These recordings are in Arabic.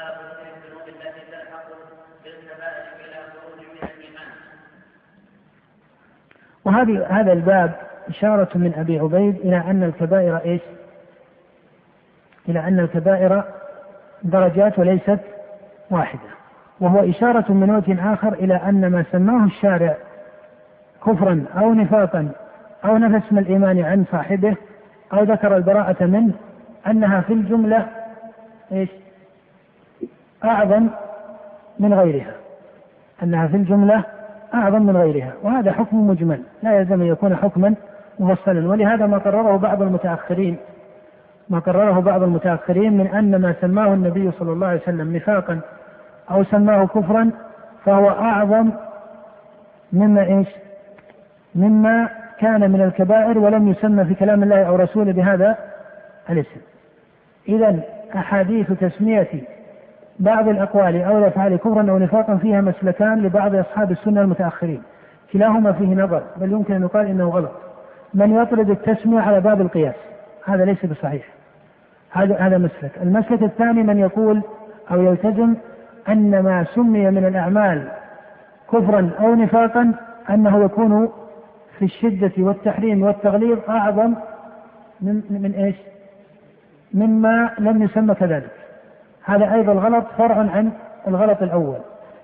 باب من الذنوب التي تلحق بالكبائر الى خروج من الايمان. وهذا الباب اشاره من ابي عبيد الى ان الكبائر ايش؟ الى ان الكبائر درجات وليست واحده، وهو اشاره من وجه اخر الى ان ما سماه الشارع كفرا او نفاقا او نفى اسم الايمان عن صاحبه او ذكر البراءه منه انها في الجمله ايش؟ اعظم من غيرها، انها في الجمله اعظم من غيرها، وهذا حكم مجمل لا يلزم ان يكون حكما مفصلا. ولهذا ما قرره بعض المتاخرين من ان ما سماه النبي صلى الله عليه وسلم نفاقا او سماه كفرا فهو اعظم مما ايش؟ مما كان من الكبائر ولم يسمى في كلام الله او رسوله بهذا الاسم. اذا احاديث تسميه بعض الأقوال أو الأفعال كفرا أو نفاقا فيها مسلكان لبعض أصحاب السنة المتأخرين، كلاهما فيه نظر، بل يمكن أن يقال إنه غلط. من يطرد التسمية على باب القياس هذا ليس بصحيح، هذا مسلك. المسلك الثاني من يقول أو يلتزم أن ما سمي من الأعمال كفرا أو نفاقا أنه يكون في الشدة والتحريم والتغليظ أعظم من إيش؟ مما لم يسمى كذلك. هذا أيضا الغلط فرع عن الغلط الأول،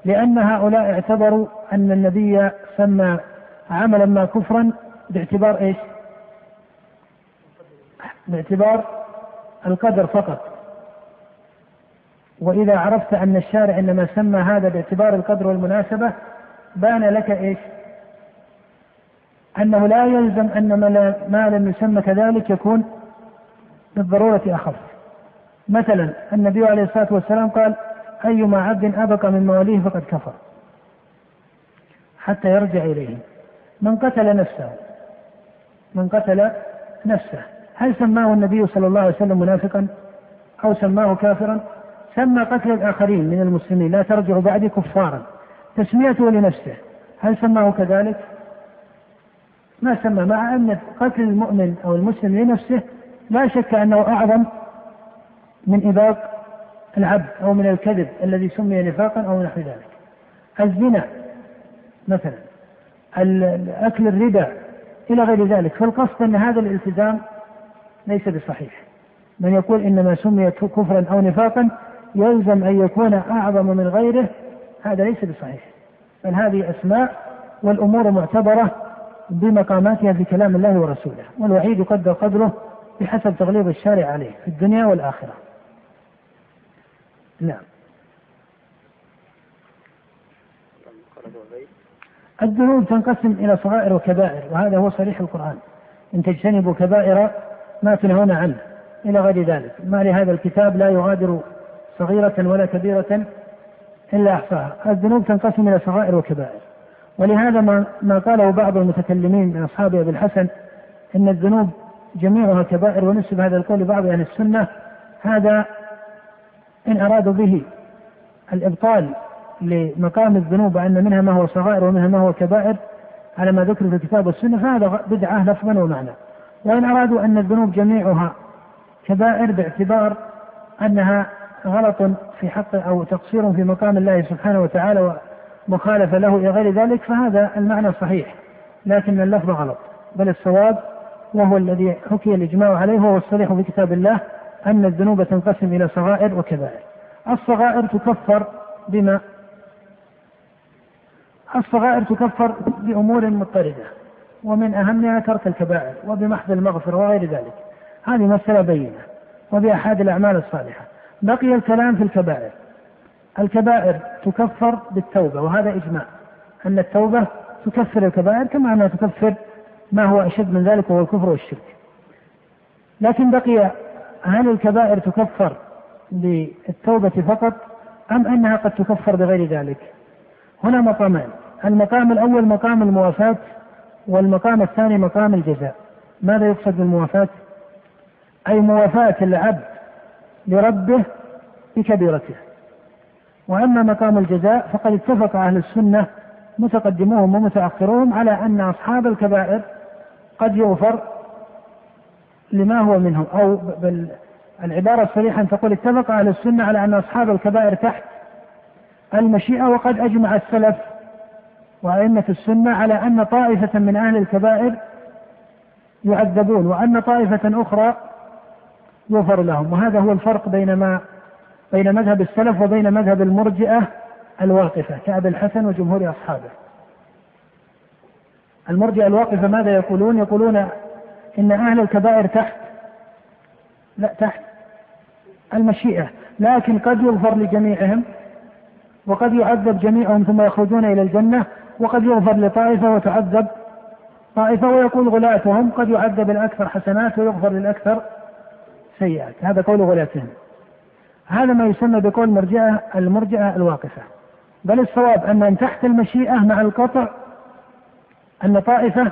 لأن هؤلاء اعتبروا أن النبي سمى عملا ما كفرا باعتبار إيش؟ باعتبار القدر فقط. وإذا عرفت أن الشارع إنما سمى هذا باعتبار القدر والمناسبة بان لك إيش؟ أنه لا يلزم أن ما لم يسمى كذلك يكون بالضرورة أخف. مثلا النبي عليه الصلاة والسلام قال: أيما عبد أبقى من مواليه فقد كفر حتى يرجع إليه. من قتل نفسه هل سماه النبي صلى الله عليه وسلم منافقا أو سماه كافرا؟ سمى قتل الآخرين من المسلمين لا ترجع بعدي كفارا، تسميته لنفسه هل سماه كذلك؟ ما سمى، مع أن قتل المؤمن أو المسلم لنفسه لا شك أنه أعظم من إباق العبد أو من الكذب الذي سمي نفاقا أو نحو ذلك. الزنا مثلا، أكل الربا، إلى غير ذلك. فالقصد أن هذا الالتزام ليس بصحيح. من يقول إنما سمي كفرا أو نفاقا يلزم أن يكون أعظم من غيره، هذا ليس بصحيح، بل هذه أسماء والأمور معتبرة بمقاماتها في كلام الله ورسوله، والوعيد قدر قدره بحسب تغليظ الشارع عليه في الدنيا والآخرة. نعم. الذنوب تنقسم إلى صغائر وكبائر، وهذا هو صريح القرآن: إن تجتنبوا كبائر ما تنهون عنه إلى غير ذلك، ما لهذا الكتاب لا يغادر صغيرة ولا كبيرة إلا أحصاها. الذنوب تنقسم إلى صغائر وكبائر، ولهذا ما قاله بعض المتكلمين من أصحاب أبي الحسن إن الذنوب جميعها كبائر، ونسب هذا القول لبعض أهل السنة. هذا إن أرادوا به الإبطال لمقام الذنوب أن منها ما هو صغائر ومنها ما هو كبائر على ما ذكر في الكتاب والسنة، فهذا بدعة لفظا ومعنى. وإن أرادوا أن الذنوب جميعها كبائر باعتبار أنها غلط في حقه أو تقصير في مقام الله سبحانه وتعالى ومخالفة له إلى غير ذلك، فهذا المعنى صحيح لكن اللفظ غلط، بل الصواب وهو الذي حكي الإجماع عليه وهو الصريح في كتاب الله أن الذنوب تنقسم إلى صغائر وكبائر. الصغائر تكفر بأمور مضطردة، ومن أهمها ترك الكبائر وبمحض المغفرة وغير ذلك، هذه مسألة بينة، وبأحد الأعمال الصالحة. بقي الكلام في الكبائر. الكبائر تكفر بالتوبة، وهذا إجماع أن التوبة تكفر الكبائر كما أنها تكفر ما هو أشد من ذلك وهو الكفر والشرك. لكن بقي: هل الكبائر تكفر بالتوبة فقط أم أنها قد تكفر بغير ذلك؟ هنا مقامان: المقام الأول مقام الموافاة، والمقام الثاني مقام الجزاء. ماذا يقصد بالموافاة؟ أي موافاة العبد لربه بكبيرته. وأما مقام الجزاء فقد اتفق أهل السنة متقدموهم ومتأخرهم على أن أصحاب الكبائر قد يغفر لما هو منهم، أو بل العبارة الصريحة أن تقول اتفق أهل السنة على أن أصحاب الكبائر تحت المشيئة، وقد أجمع السلف وأئمة السنة على أن طائفة من أهل الكبائر يعذبون وأن طائفة أخرى يغفر لهم، وهذا هو الفرق بين مذهب السلف وبين مذهب المرجئة الواقفة كأبي الحسن وجمهور أصحابه. المرجئة الواقفة ماذا يقولون؟ يقولون إن أهل الكبائر تحت المشيئة، لكن قد يغفر لجميعهم وقد يعذب جميعهم ثم يخرجون إلى الجنة، وقد يغفر لطائفة وتعذب طائفة، ويقول غلاتهم قد يعذب الأكثر حسنات ويغفر للأكثر سيئات، هذا قول غلاتهم. هذا ما يسمى بقول المرجئة الواقفة. بل الصواب أن من تحت المشيئة مع القطع أن طائفة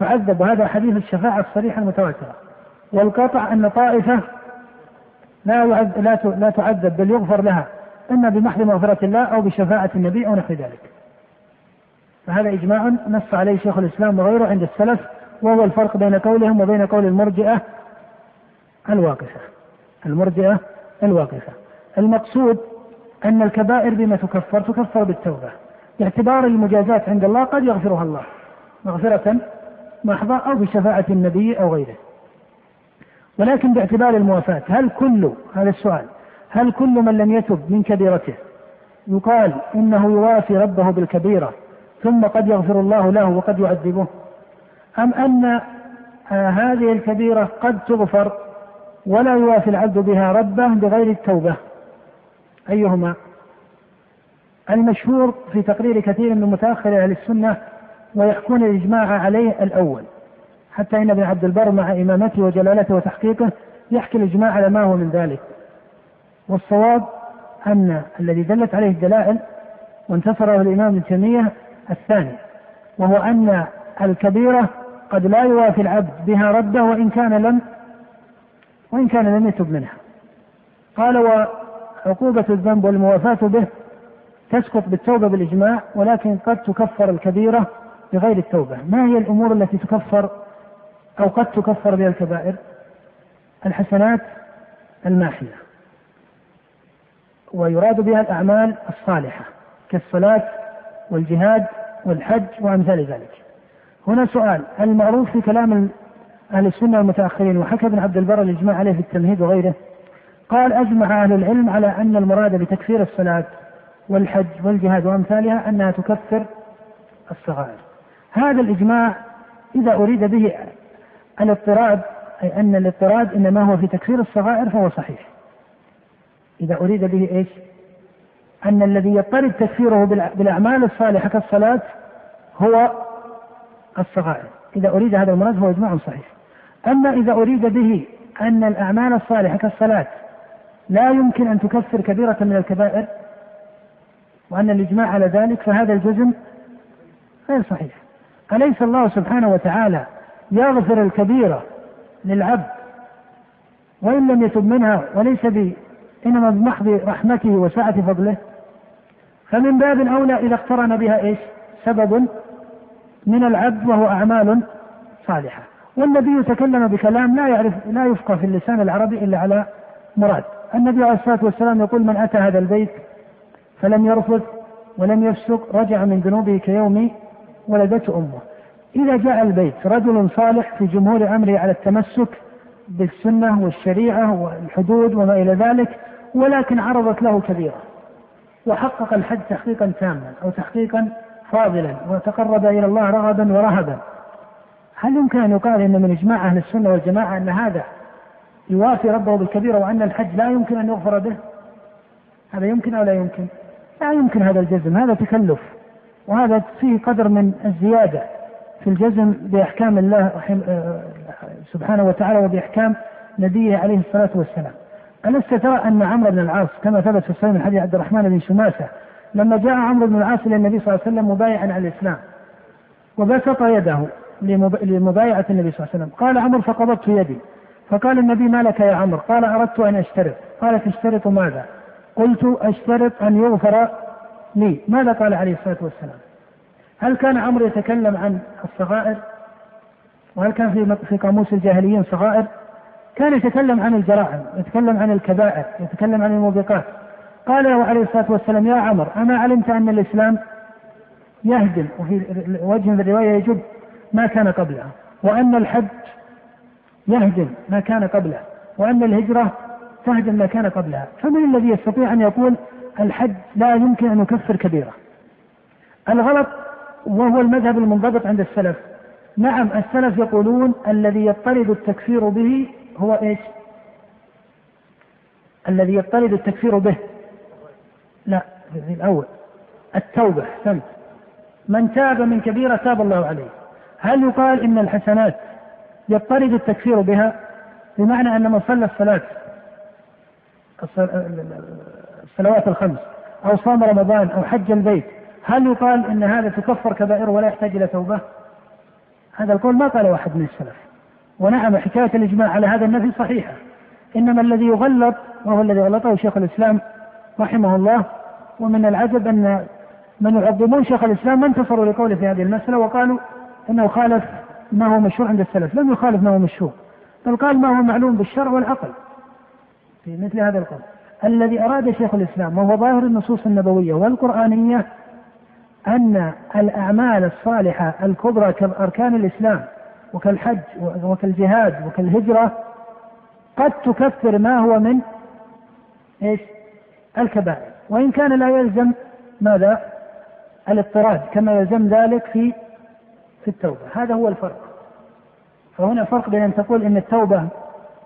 تعذب، وهذا حديث الشفاعة الصريحة المتواترة، والقطع أن طائفة لا تعذب بل يغفر لها إما بمحض مغفرة الله أو بشفاعة النبي أو نحو ذلك. فهذا إجماع نص عليه شيخ الإسلام وغيره عند السلف، وهو الفرق بين قولهم وبين قول المرجئة الواقفة. المقصود أن الكبائر بما تكفر بالتوبة، باعتبار المجازات عند الله قد يغفرها الله مغفرة محضة أو بشفاعة النبي أو غيره. ولكن باعتبار الموافاة، هل كل من لم يتب من كبيرته يقال إنه يوافي ربه بالكبيرة ثم قد يغفر الله له وقد يعذبه، أم أن هذه الكبيرة قد تغفر ولا يوافي العبد بها ربه بغير التوبة؟ أيهما؟ المشهور في تقرير كثير من متأخر أهل السنة ويحكون الإجماع عليه الأول، حتى إن ابن عبد البر مع إمامته وجلالته وتحقيقه يحكي الإجماع على ما هو من ذلك. والصواب أن الذي دلت عليه الدلائل وانتصره الإمام ابن تيمية الثاني، وهو أن الكبيرة قد لا يوافي العبد بها ربه وإن كان لم يتب منها. قال: وعقوبة الذنب والموافاة به تسقط بالتوبة بالإجماع، ولكن قد تكفر الكبيرة بغير التوبة. ما هي الأمور التي تكفر أو قد تكفر بها الكبائر؟ الحسنات الماحية، ويراد بها الأعمال الصالحة كالصلاة والجهاد والحج وأمثال ذلك. هنا سؤال: المعروف في كلام أهل السنة المتأخرين، وحكى ابن عبد البر الإجماع عليه في التمهيد وغيره، قال: أجمع أهل العلم على أن المراد بتكفير الصلاة والحج والجهاد وأمثالها أنها تكفر الصغائر. هذا الإجماع إذا أريد به الاضطراد، أي أن الاضطراد إنما هو في تكفير الصغائر، فهو صحيح. إذا أريد به أن الذي يضطرد تكفيره بالأعمال الصالحة كالصلاة هو الصغائر، إذا أريد هذا المراد هو إجماع صحيح. أما إذا أريد به أن الأعمال الصالحة كالصلاة لا يمكن أن تكفر كبيرة من الكبائر، وأن الإجماع على ذلك، فهذا الجزم غير صحيح. أليس الله سبحانه وتعالى يغفر الكبيرة للعبد وإن لم يتب منها، وليس إنما بمحض رحمته وسعة فضله؟ فمن باب أولى إذا اقترن بها سبب من العبد وهو أعمال صالحة. والنبي تكلم بكلام لا يفقه في اللسان العربي إلا على مراد. النبي عليه الصلاة والسلام يقول: من أتى هذا البيت فلم يرفث ولم يفسق رجع من ذنوبه كيوم ولدته أمه. إذا جاء البيت رجل صالح في جمهور أمره على التمسك بالسنة والشريعة والحدود وما إلى ذلك، ولكن عرضت له كبيرة وحقق الحج تحقيقا تاما أو تحقيقا فاضلا وتقرب إلى الله رغبا ورهبا، هل يمكن أن يقال إن من إجماع أهل السنة والجماعة أن هذا يوافي ربه بالكبيرة وأن الحج لا يمكن أن يغفر به؟ هذا يمكن أو لا يمكن؟ لا يمكن هذا الجزم، هذا تكلف، وهذا فيه قدر من الزيادة في الجزم بأحكام الله سبحانه وتعالى وبإحكام نبيه عليه الصلاة والسلام. ألست ترى أن عمرو بن العاص كما ثبت في الصحيح من حديث عبد الرحمن بن شماسة، لما جاء عمرو بن العاص إلى النبي صلى الله عليه وسلم مبايعا على الإسلام وبسط يده لمبايعة النبي صلى الله عليه وسلم، قال عمرو: فقبضت يدي، فقال النبي: ما لك يا عمرو؟ قال: أردت أن أشترط. قال: تشترط ماذا؟ قلت: أشترط أن يغفر لي. ماذا قال عليه الصلاة والسلام؟ هل كان عمرو يتكلم عن الصغائر؟ وهل كان في قاموس الجاهليين صغائر؟ كان يتكلم عن الجرائم، يتكلم عن الكبائر، يتكلم عن الموبقات. قال له عليه الصلاة والسلام: يا عمر، أما علمت أن الإسلام يهدم، وفي وجه من الرواية يجب ما كان قبله، وأن الحج يهدم ما كان قبله، وأن الهجرة تهدم ما كان قبلها، فمن الذي يستطيع أن يقول الحج لا يمكن أن يكفر كبيرة؟ الغلط، وهو المذهب المنضبط عند السلف. نعم، السلف يقولون الذي يطرد التكفير به هو إيش؟ الذي يطرد التكفير به، لا، في الأول التوبة. سمت من تاب من كبيرة تاب الله عليه. هل يقال إن الحسنات يطرد التكفير بها؟ بمعنى أن من صلى الصلوات الخمس أو صام رمضان أو حج البيت، هل يقال إن هذا تكفر كبائر ولا يحتاج إلى توبة؟ هذا القول ما قاله واحد من السلف. ونعم، حكاية الإجماع على هذا النفي صحيحة، إنما الذي يغلط وهو الذي غلطه شيخ الإسلام رحمه الله. ومن العجب أن من يعظمون شيخ الإسلام ما انتصروا لقوله في هذه المسألة وقالوا إنه خالف ما هو مشهور عند السلف. لم يخالف ما هو مشهور، بل قال ما هو معلوم بالشرع والعقل في مثل هذا القول. الذي أراد شيخ الإسلام، وهو ظاهر النصوص النبوية والقرآنية، أن الأعمال الصالحة الكبرى كأركان الإسلام وكالحج وكالجهاد وكالهجرة قد تكفر ما هو من إيش؟ الكبائر، وإن كان لا يلزم ماذا؟ الاضطراد، كما يلزم ذلك في التوبة. هذا هو الفرق. فهنا فرق بين أن تقول إن التوبة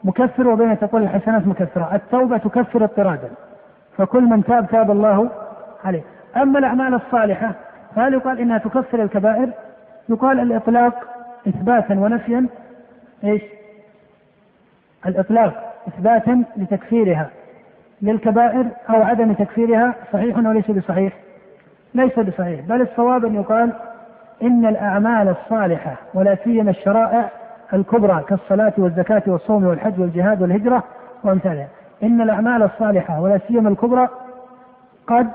مكفر وبين أن تقول الحسنات مكفرة. التوبة تكفر اضطرادا، فكل من تاب تاب الله عليه. أما الأعمال الصالحة فهل يقال إنها تكفر الكبائر؟ يقال الإطلاق إثباتا ونفيا، إيش؟ الإطلاق إثباتا لتكفيرها للكبائر أو عدم تكفيرها صحيح وليس بصحيح، ليس بصحيح. بل الصواب أن يقال إن الأعمال الصالحة ولا سيما الشرائع الكبرى كالصلاة والزكاة والصوم والحج والجهاد والهجرة وأمثالها، إن الأعمال الصالحة ولا سيما الكبرى قد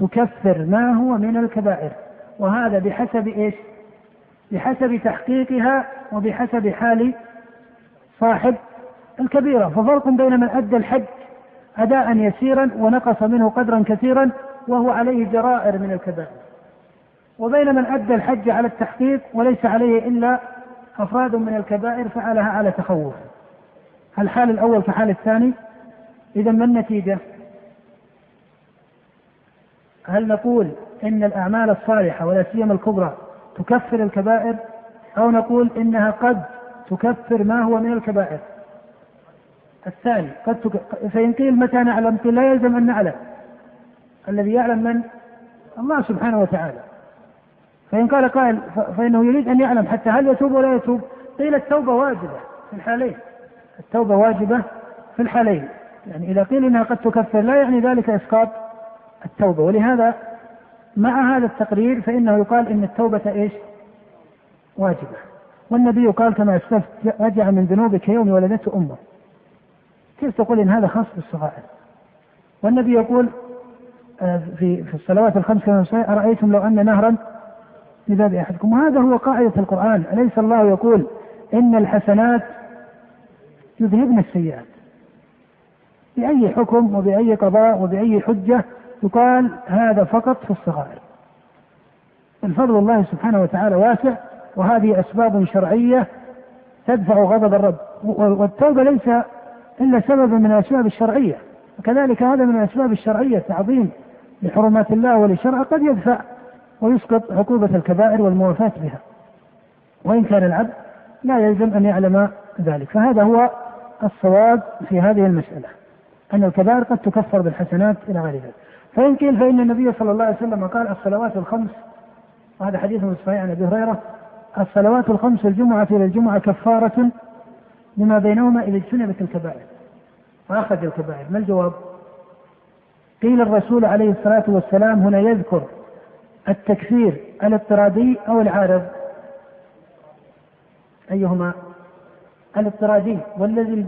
تكفر ما هو من الكبائر، وهذا بحسب إيش؟ بحسب تحقيقها وبحسب حال صاحب الكبيرة. ففرق بين من أدى الحج أداء يسيرا ونقص منه قدرا كثيرا وهو عليه جرائر من الكبائر، وبين من أدى الحج على التحقيق وليس عليه إلا أفراد من الكبائر فعلها على تخوف. الحال الأول كحال الثاني. إذا ما النتيجة؟ هل نقول إن الأعمال الصالحة ولا سيما الكبرى تكفر الكبائر، أو نقول إنها قد تكفر ما هو من الكبائر؟ الثاني. فينقيل متى نعلم؟ قيل لا يلزم أن نعلم. الذي يعلم من؟ الله سبحانه وتعالى. فإن قال قائل فإنه يريد أن يعلم حتى هل يتوب ولا يتوب، قيل التوبة واجبة في الحالين، التوبة واجبة في الحالين. يعني إذا قيل إنها قد تكفر لا يعني ذلك إسقاط التوبة. ولهذا مع هذا التقرير فإنه يقال إن التوبة إيش؟ واجبة. والنبي قال كما أسلفت: رجع من ذنوبك يوم ولدته أمه. كيف تقول إن هذا خاص بالصغائر؟ والنبي يقول في الصلوات الخمس كما أرأيتم لو أن نهرا لباب أحدكم. وهذا هو قاعدة القرآن، أليس الله يقول إن الحسنات يذهبن السيئات؟ بأي حكم وبأي قضاء وبأي حجة يقال هذا فقط في الصغائر؟ الفضل الله سبحانه وتعالى واسع، وهذه أسباب شرعية تدفع غضب الرب، والتوبة ليس إلا سبب من الأسباب الشرعية، وكذلك هذا من الأسباب الشرعية، تعظيم لحرمات الله ولشرعه قد يدفع ويسقط عقوبة الكبائر والموافاة بها، وإن كان العبد لا يلزم أن يعلم ذلك. فهذا هو الصواب في هذه المسألة، أن الكبائر قد تكفر بالحسنات إلى غير ذلك. فإن قيل فإن النبي صلى الله عليه وسلم قال الصلوات الخمس، وهذا حديث صحيح عن أبي هريرة: الصلوات الخمس الجمعة إلى الجمعة كفارة لما بينهما إذا اجتنبت الكبائر وأخذ الكبائر. ما الجواب؟ قيل الرسول عليه الصلاة والسلام هنا يذكر التكفير الاضطرادي أو العارض؟ أيهما؟ الاضطرادي، والذي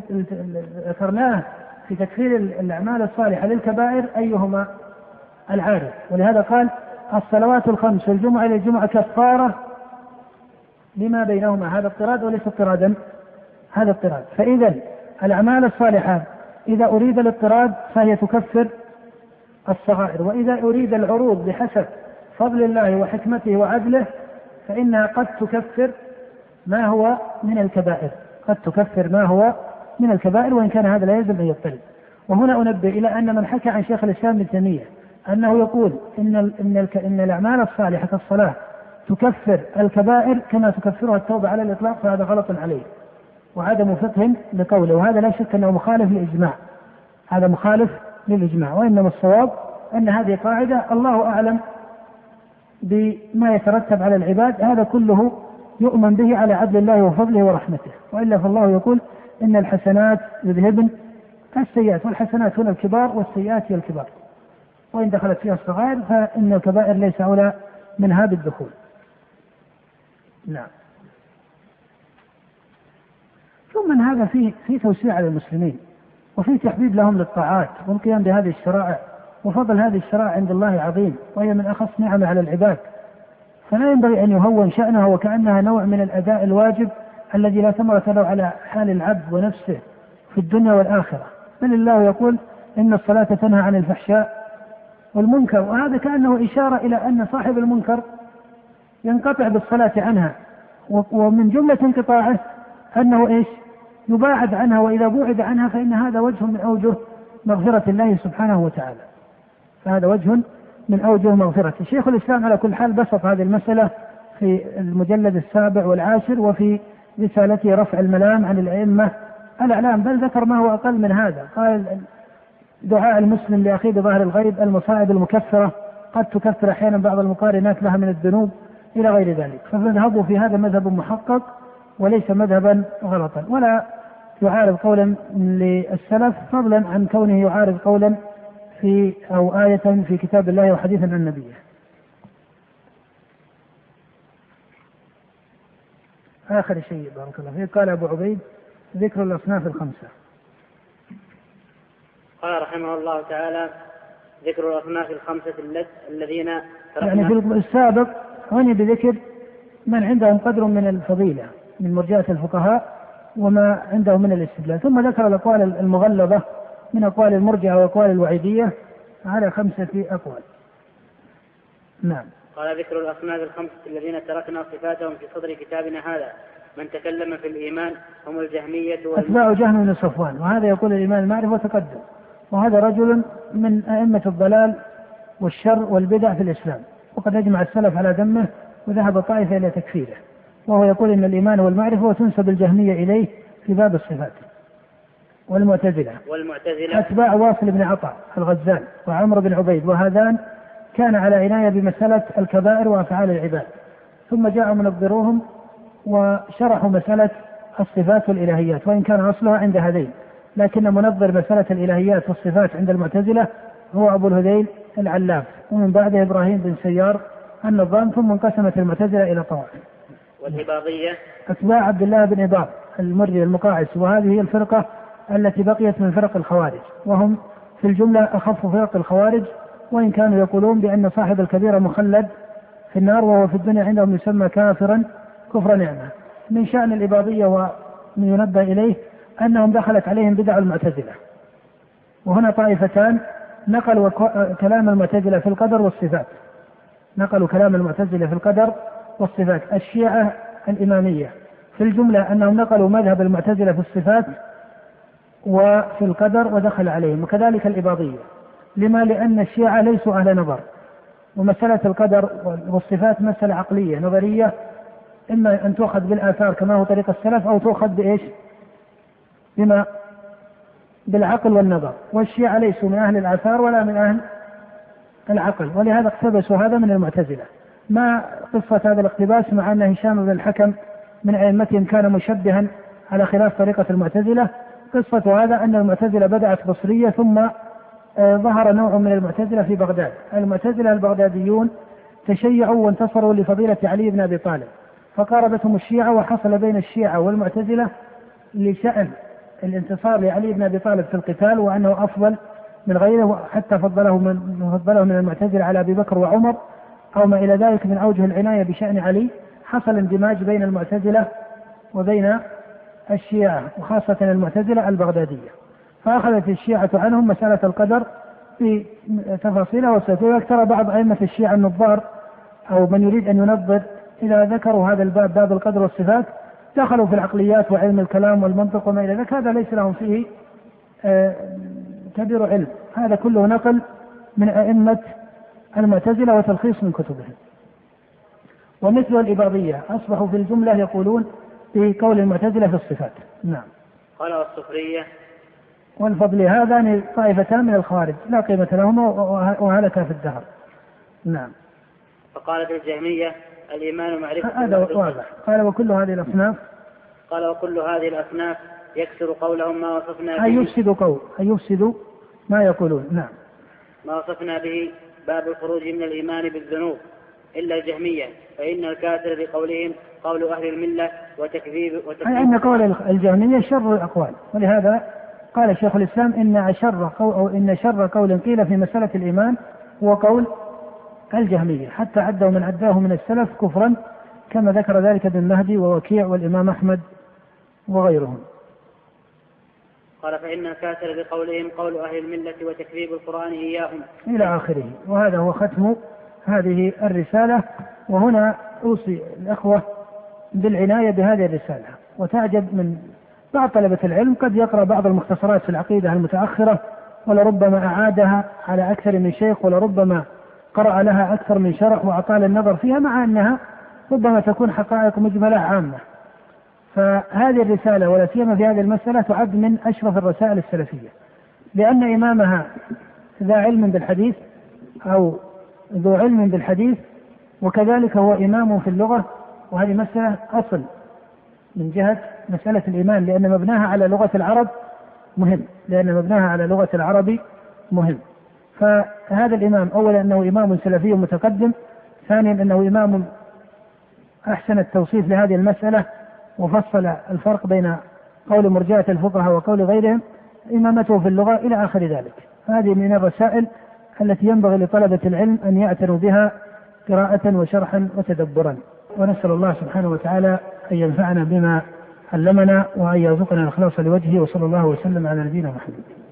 ذكرناه في تكفير الأعمال الصالحة للكبائر أيهما؟ العارض. ولهذا قال الصلوات الخمس والجمعة إلى الجمعة كفارة لما بينهما. هذا اضطراد وليس اضطرادا، هذا اضطراد. فإذا الأعمال الصالحة إذا أريد الاضطراد فهي تكفر الصغائر، وإذا أريد العروض بحسب فضل الله وحكمته وعدله فإنها قد تكفر ما هو من الكبائر، قد تكفر ما هو من الكبائر، وإن كان هذا لا يلزم أن يضطرد. وهنا أنبه إلى أن من حكى عن شيخ الإسلام ابن تيمية أنه يقول إن الأعمال الصالحة كالصلاة تكفر الكبائر كما تكفرها التوبة على الإطلاق فهذا غلط عليه وعدم فقه لقوله، وهذا لا شك أنه مخالف للإجماع، هذا مخالف للإجماع. وإنما الصواب أن هذه قاعدة الله أعلم بما يترتب على العباد، هذا كله يؤمن به على عدل الله وفضله ورحمته، وإلا فالله يقول إن الحسنات يذهبن السيئات، والحسنات هنا الكبار والسيئات هي الكبار، وإن دخلت فيها الصغائر فإن الكبائر ليس أولى منها بالدخول. نعم. ثم هذا فيه توسيع على المسلمين وفيه تحبيب لهم للطاعات والقيام بهذه الشرائع، وفضل هذه الشرائع عند الله عظيم وهي من أخص نعمه على العباد، فلا ينبغي أن يهون شأنها وكأنها نوع من الأداء الواجب الذي لا ثمرة له على حال العبد ونفسه في الدنيا والآخرة. بل الله يقول إن الصلاة تنهى عن الفحشاء والمنكر، وهذا كأنه إشارة إلى أن صاحب المنكر ينقطع بالصلاة عنها، ومن جملة انقطاعه أنه يباعد عنها، وإذا بعد عنها فإن هذا وجه من أوجه مغفرة الله سبحانه وتعالى، فهذا وجه من أوجه مغفرة. شيخ الإسلام على كل حال بسط هذه المسألة في المجلد 7 والعاشر وفي رسالته رفع الملام عن الأئمة الأعلام، بل ذكر ما هو أقل من هذا. قال دعاء المسلم لأخيه بظاهر الغيب، المصائب المكفرة قد تكفر أحيانا بعض المقارنات لها من الذنوب إلى غير ذلك، فمذهبه في هذا مذهب محقق وليس مذهبا غلطا، ولا يعارض قولا للسلف، فضلا عن كونه يعارض قولا في أو آية في كتاب الله وحديثا عن النبي. آخر شيء بارك الله فيه قال أبو عبيد ذكر الأصناف الخمسة. قال رحمه الله تعالى ذكر الأصناف الخمسة الذين يعني في السابق هنا بذكر من عندهم قدر من الفضيلة من مرجئة الفقهاء وما عندهم من الاستدلال، ثم ذكر الأقوال المغلظة من أقوال المرجئة وأقوال الوعيدية على 5 أقوال. نعم. قال ذكر الأصناف الخمسة الذين تركنا صفاتهم في صدر كتابنا هذا من تكلم في الإيمان هم الجهمية أتباع جهم بن صفوان، وهذا يقول الإيمان المعرفة وتقدم، وهذا رجل من أئمة الضلال والشر والبدع في الإسلام، وقد أجمع السلف على ذمه وذهب طائفة إلى تكفيره، وهو يقول إن الإيمان والمعرفة، وتنسب الجهمية إليه في باب الصفات. والمعتزلة أتباع واصل بن عطاء الغزال وعمر بن عبيد، وهذان كان على عناية بمسألة الكبائر وأفعال العباد، ثم جاءوا منظروهم وشرحوا مسألة الصفات والإلهيات، وإن كان أصلها عند هذين، لكن منظر مسألة الإلهيات والصفات عند المعتزلة هو أبو الهذيل العلاف، ومن بعده إبراهيم بن سيار النظام، ثم انقسمت المعتزلة إلى طوائف. والإباضية أتباع عبد الله بن إباض المرجئ المقاعس، وهذه هي الفرقة التي بقيت من فرق الخوارج، وهم في الجملة أخف فرق الخوارج، وإن كانوا يقولون بأن صاحب الكبيرة مخلد في النار، وهو في الدنيا عندهم يسمى كافرا كفر نعمة. من شأن الإباضية ومن ينبه إليه أنهم دخلت عليهم بدع المعتزلة، وهنا طائفتان نقلوا كلام المعتزلة في القدر والصفات، نقلوا كلام المعتزلة في القدر والصفات. الشيعة الإمامية في الجملة أنهم نقلوا مذهب المعتزلة في الصفات وفي القدر ودخل عليهم، وكذلك الإباضية. لما؟ لأن الشيعة ليسوا أهل نظر، ومسألة القدر والصفات مسألة عقلية نظرية، إما أن تؤخذ بالآثار كما هو طريق السلف، أو تؤخذ بإيش؟ بما بالعقل والنظر، والشيعة ليسوا من أهل الآثار ولا من أهل العقل، ولهذا اقتبسوا هذا من المعتزلة. ما قصة هذا الاقتباس؟ مع أن هشام بن الحكم من أئمتهم كان مشبها على خلاف طريقة المعتزلة. قصة هذا أن المعتزلة بدأت بصرية، ثم ظهر نوع من المعتزلة في بغداد. المعتزلة البغداديون تشيعوا وانتصروا لفضيلة علي بن أبي طالب، فقاربتهم الشيعة، وحصل بين الشيعة والمعتزلة لشأن الانتصار لعلي بن أبي طالب في القتال، وأنه أفضل من غيره، حتى فضله من المعتزلة على أبي بكر وعمر أو ما إلى ذلك من أوجه العناية بشأن علي. حصل اندماج بين المعتزلة وبين الشيعة وخاصة المعتزلة البغدادية، فأخذت الشيعة عنهم مسألة القدر بتفاصيلها وسيطولها. ترى بعض أئمة الشيعة النظار أو من يريد أن ينظر إذا ذكروا هذا الباب باب القدر والصفات دخلوا في العقليات وعلم الكلام والمنطق وما إلى ذلك، هذا ليس لهم فيه كبير علم، هذا كله نقل من أئمة المعتزلة وتلخيص من كتبهم. ومثل الإباضية أصبحوا في الجملة يقولون بقول المعتزلة في الصفات. نعم. قال والصفرية والفضل، هذان طائفتان من الخوارج لا قيمة لهما وهلكا في الدهر. نعم. فقالت الجهمية الإيمان معرفة، هذا واضح. قال وكل هذه الأصناف، قال وكل هذه الأصناف يكسر قولهم ما وصفنا به، أي يفسد قول، أي يفسد ما يقولون. نعم. ما وصفنا به باب الخروج من الإيمان بالذنوب إلا الجهمية، فإن الكافر بقولهم قول أهل الملة وتكذيب. أي أن قول الجهمية شر الأقوال، ولهذا قال شيخ الإسلام إن شر قول قيل في مسألة الإيمان هو قول الجهمية، حتى عدوا من عداه من السلف كفرا كما ذكر ذلك ابن المهدي ووكيع والإمام أحمد وغيرهم. قال فإن الكافر بقولهم قول أهل الملة وتكذيب القرآن إياهم إلى آخره. وهذا هو ختم هذه الرسالة، وهنا أوصي الأخوة بالعناية بهذه الرسالة. وتعجب من بعض طلبة العلم قد يقرأ بعض المختصرات في العقيدة المتأخرة، ولربما أعادها على أكثر من شيخ، ولربما قرأ لها أكثر من شرح وأطال النظر فيها، مع أنها ربما تكون حقائق مجملة عامة. فهذه الرسالة ولا سيما في هذه المسألة تعد من أشرف الرسائل السلفية، لأن إمامها ذو علم بالحديث، وكذلك هو إمام في اللغة، وهذه مسألة أصل من جهة مسألة الإيمان، لأن مبناها على لغة العرب مهم، فهذا الإمام أولا أنه إمام سلفي متقدم، ثانيا أنه إمام أحسن التوصيف لهذه المسألة وفصل الفرق بين قول مرجئة الفقهاء وقول غيرهم، إمامته في اللغة إلى آخر ذلك. هذه من الرسائل التي ينبغي لطلبة العلم أن يعتنوا بها قراءة وشرحا وتدبرا. ونسأل الله سبحانه وتعالى أن ينفعنا بما علمنا وأن يرزقنا الإخلاص لوجهه، وصلى الله وسلم على نبينا محمد.